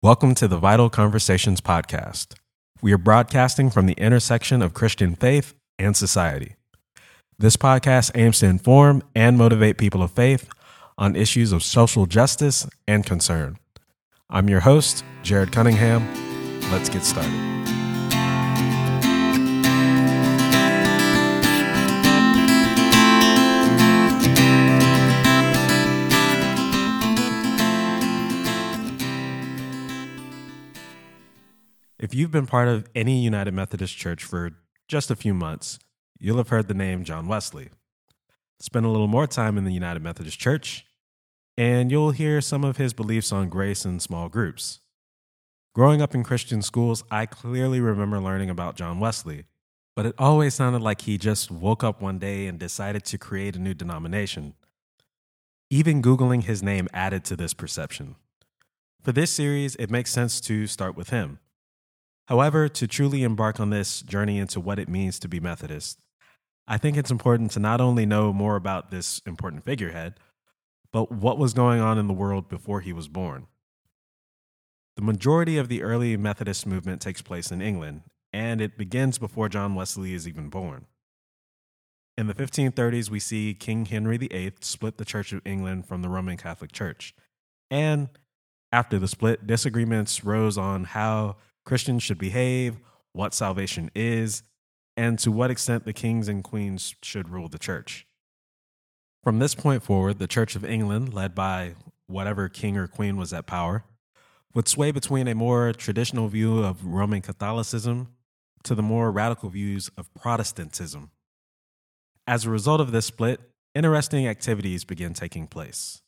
Welcome to the Vital Conversations podcast. We are broadcasting from the intersection of Christian faith and society. This podcast aims to inform and motivate people of faith on issues of social justice and concern. I'm your host, Jared Cunningham. Let's get started. If you've been part of any United Methodist Church for just a few months, you'll have heard the name John Wesley. Spend a little more time in the United Methodist Church, and you'll hear some of his beliefs on grace in small groups. Growing up in Christian schools, I clearly remember learning about John Wesley, but it always sounded like he just woke up one day and decided to create a new denomination. Even Googling his name added to this perception. For this series, it makes sense to start with him. However, to truly embark on this journey into what it means to be Methodist, I think it's important to not only know more about this important figurehead, but what was going on in the world before he was born. The majority of the early Methodist movement takes place in England, and it begins before John Wesley is even born. In the 1530s, we see King Henry VIII split the Church of England from the Roman Catholic Church, and after the split, disagreements rose on how Christians should behave, what salvation is, and to what extent the kings and queens should rule the church. From this point forward, the Church of England, led by whatever king or queen was at power, would sway between a more traditional view of Roman Catholicism to the more radical views of Protestantism. As a result of this split, interesting activities begin taking place.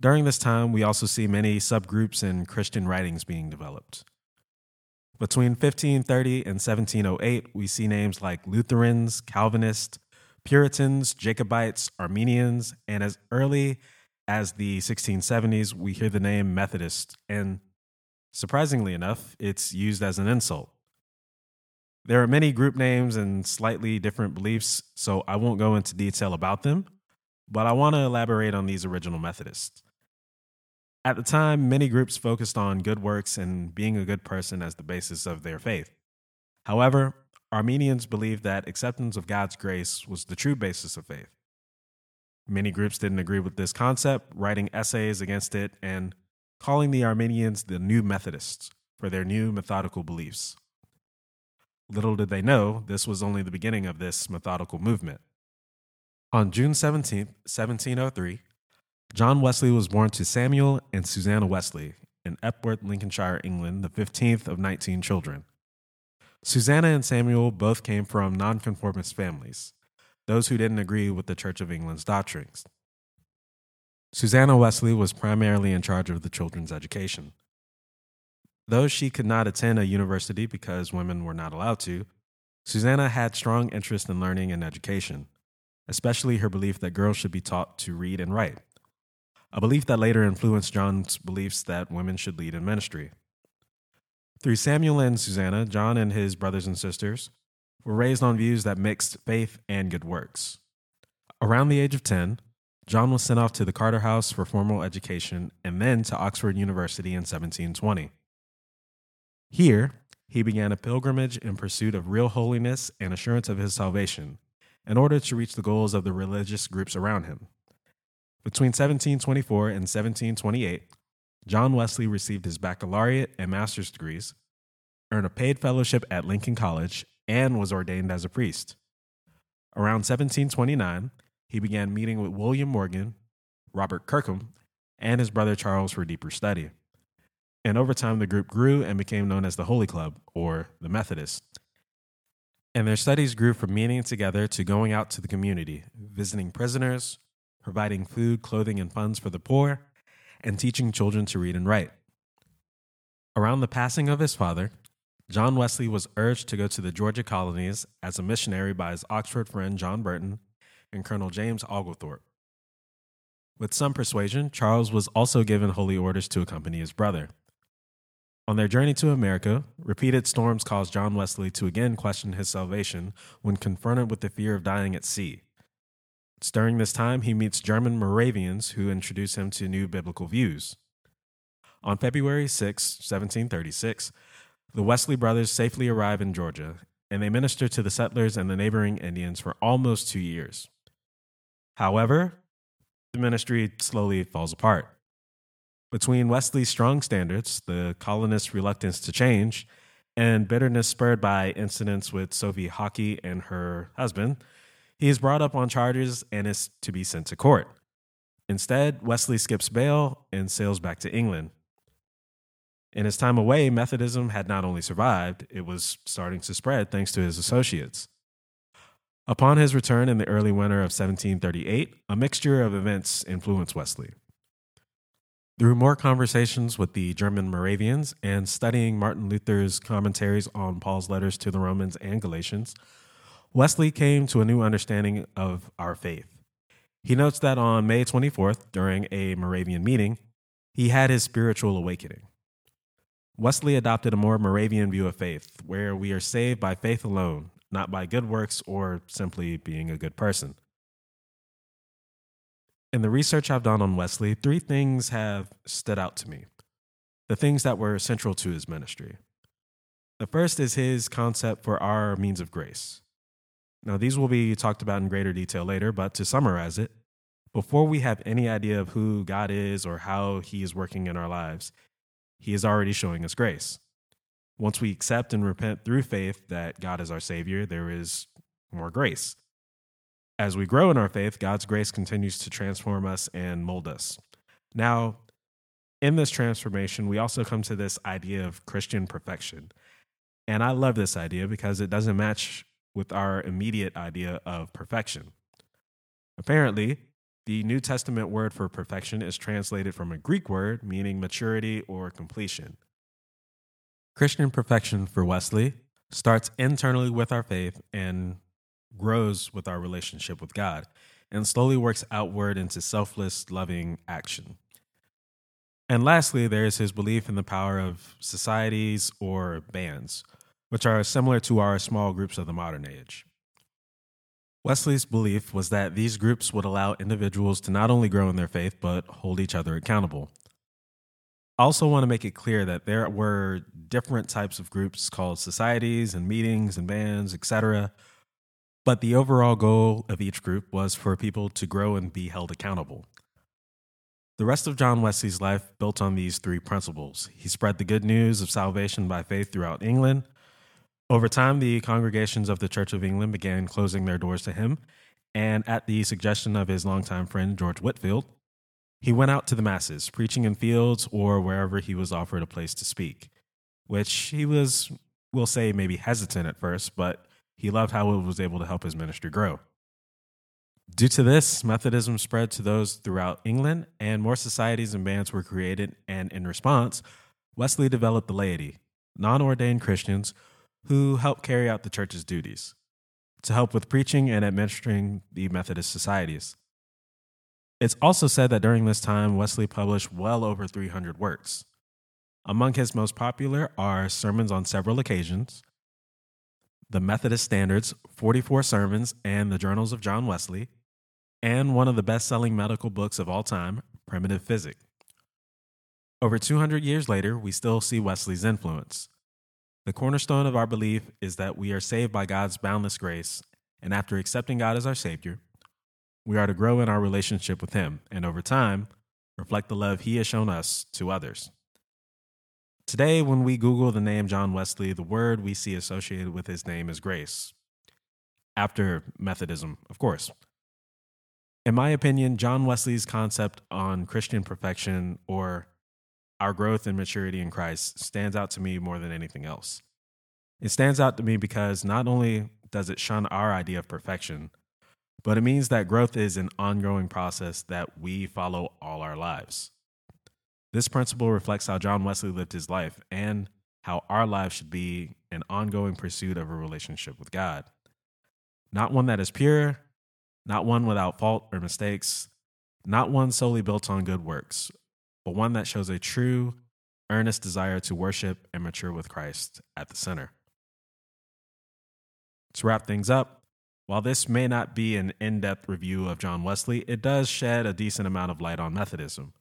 During this time, we also see many subgroups and Christian writings being developed. Between 1530 and 1708, we see names like Lutherans, Calvinists, Puritans, Jacobites, Arminians, and as early as the 1670s, we hear the name Methodist, and surprisingly enough, it's used as an insult. There are many group names and slightly different beliefs, so I won't go into detail about them, but I want to elaborate on these original Methodists. At the time, many groups focused on good works and being a good person as the basis of their faith. However, Arminians believed that acceptance of God's grace was the true basis of faith. Many groups didn't agree with this concept, writing essays against it and calling the Arminians the new Methodists for their new methodical beliefs. Little did they know, this was only the beginning of this methodical movement. On June 17, 1703, John Wesley was born to Samuel and Susanna Wesley in Epworth, Lincolnshire, England, the 15th of 19 children. Susanna and Samuel both came from nonconformist families, those who didn't agree with the Church of England's doctrines. Susanna Wesley was primarily in charge of the children's education. Though she could not attend a university because women were not allowed to, Susanna had strong interest in learning and education, especially her belief that girls should be taught to read and write, a belief that later influenced John's beliefs that women should lead in ministry. Through Samuel and Susanna, John and his brothers and sisters were raised on views that mixed faith and good works. Around the age of 10, John was sent off to the Carter House for formal education and then to Oxford University in 1720. Here, he began a pilgrimage in pursuit of real holiness and assurance of his salvation in order to reach the goals of the religious groups around him. Between 1724 and 1728, John Wesley received his baccalaureate and master's degrees, earned a paid fellowship at Lincoln College, and was ordained as a priest. Around 1729, he began meeting with William Morgan, Robert Kirkham, and his brother Charles for deeper study. And over time, the group grew and became known as the Holy Club, or the Methodist. And their studies grew from meeting together to going out to the community, visiting prisoners, providing food, clothing, and funds for the poor, and teaching children to read and write. Around the passing of his father, John Wesley was urged to go to the Georgia colonies as a missionary by his Oxford friend John Burton and Colonel James Oglethorpe. With some persuasion, Charles was also given holy orders to accompany his brother. On their journey to America, repeated storms caused John Wesley to again question his salvation when confronted with the fear of dying at sea. During this time, he meets German Moravians who introduce him to new biblical views. On February 6, 1736, the Wesley brothers safely arrive in Georgia, and they minister to the settlers and the neighboring Indians for almost 2 years. However, the ministry slowly falls apart. Between Wesley's strong standards, the colonists' reluctance to change, and bitterness spurred by incidents with Sophie Hockey and her husband, he is brought up on charges and is to be sent to court. Instead, Wesley skips bail and sails back to England. In his time away, Methodism had not only survived, it was starting to spread thanks to his associates. Upon his return in the early winter of 1738, a mixture of events influenced Wesley. Through more conversations with the German Moravians and studying Martin Luther's commentaries on Paul's letters to the Romans and Galatians, Wesley came to a new understanding of our faith. He notes that on May 24th, during a Moravian meeting, he had his spiritual awakening. Wesley adopted a more Moravian view of faith, where we are saved by faith alone, not by good works or simply being a good person. In the research I've done on Wesley, 3 things have stood out to me, the things that were central to his ministry. The first is his concept for our means of grace. Now, these will be talked about in greater detail later, but to summarize it, before we have any idea of who God is or how he is working in our lives, he is already showing us grace. Once we accept and repent through faith that God is our Savior, there is more grace. As we grow in our faith, God's grace continues to transform us and mold us. Now, in this transformation, we also come to this idea of Christian perfection. And I love this idea because it doesn't match with our immediate idea of perfection. Apparently, the New Testament word for perfection is translated from a Greek word meaning maturity or completion. Christian perfection for Wesley starts internally with our faith and grows with our relationship with God, and slowly works outward into selfless, loving action. And lastly, there is his belief in the power of societies or bands, which are similar to our small groups of the modern age. Wesley's belief was that these groups would allow individuals to not only grow in their faith, but hold each other accountable. I also want to make it clear that there were different types of groups called societies and meetings and bands, etc., but the overall goal of each group was for people to grow and be held accountable. The rest of John Wesley's life built on these 3 principles. He spread the good news of salvation by faith throughout England. Over time, the congregations of the Church of England began closing their doors to him, and at the suggestion of his longtime friend, George Whitfield, he went out to the masses, preaching in fields or wherever he was offered a place to speak, which he was, we'll say, maybe hesitant at first, but he loved how it was able to help his ministry grow. Due to this, Methodism spread to those throughout England, and more societies and bands were created, and in response, Wesley developed the laity, non-ordained Christians, who helped carry out the church's duties, to help with preaching and administering the Methodist societies. It's also said that during this time, Wesley published well over 300 works. Among his most popular are Sermons on Several Occasions, The Methodist Standards, 44 Sermons, and the Journals of John Wesley, and one of the best-selling medical books of all time, Primitive Physic. Over 200 years later, we still see Wesley's influence. The cornerstone of our belief is that we are saved by God's boundless grace, and after accepting God as our Savior, we are to grow in our relationship with Him, and over time, reflect the love He has shown us to others. Today, when we Google the name John Wesley, the word we see associated with his name is grace, after Methodism, of course. In my opinion, John Wesley's concept on Christian perfection or our growth and maturity in Christ stands out to me more than anything else. It stands out to me because not only does it shun our idea of perfection, but it means that growth is an ongoing process that we follow all our lives. This principle reflects how John Wesley lived his life and how our lives should be an ongoing pursuit of a relationship with God. Not one that is pure, not one without fault or mistakes, not one solely built on good works, but one that shows a true, earnest desire to worship and mature with Christ at the center. To wrap things up, while this may not be an in-depth review of John Wesley, it does shed a decent amount of light on Methodism.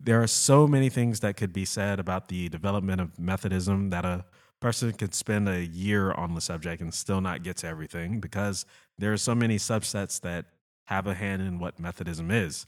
There are so many things that could be said about the development of Methodism that a person could spend a year on the subject and still not get to everything, because there are so many subsets that have a hand in what Methodism is.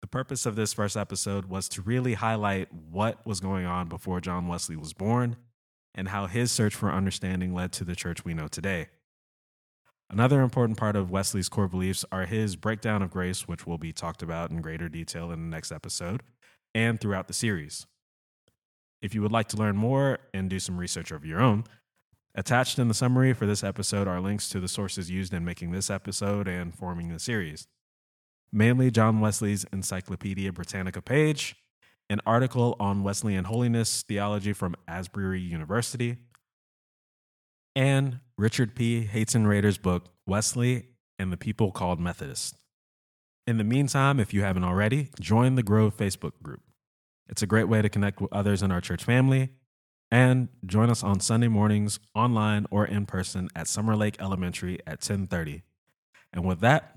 The purpose of this first episode was to really highlight what was going on before John Wesley was born and how his search for understanding led to the church we know today. Another important part of Wesley's core beliefs are his breakdown of grace, which will be talked about in greater detail in the next episode and throughout the series. If you would like to learn more and do some research of your own, attached in the summary for this episode are links to the sources used in making this episode and forming the series, mainly John Wesley's Encyclopedia Britannica page, an article on Wesleyan holiness theology from Asbury University, and Richard P. Hayton Rader's book, Wesley and the People Called Methodist. In the meantime, if you haven't already, join the Grove Facebook group. It's a great way to connect with others in our church family, and join us on Sunday mornings, online or in person at Summer Lake Elementary at 10:30. And with that,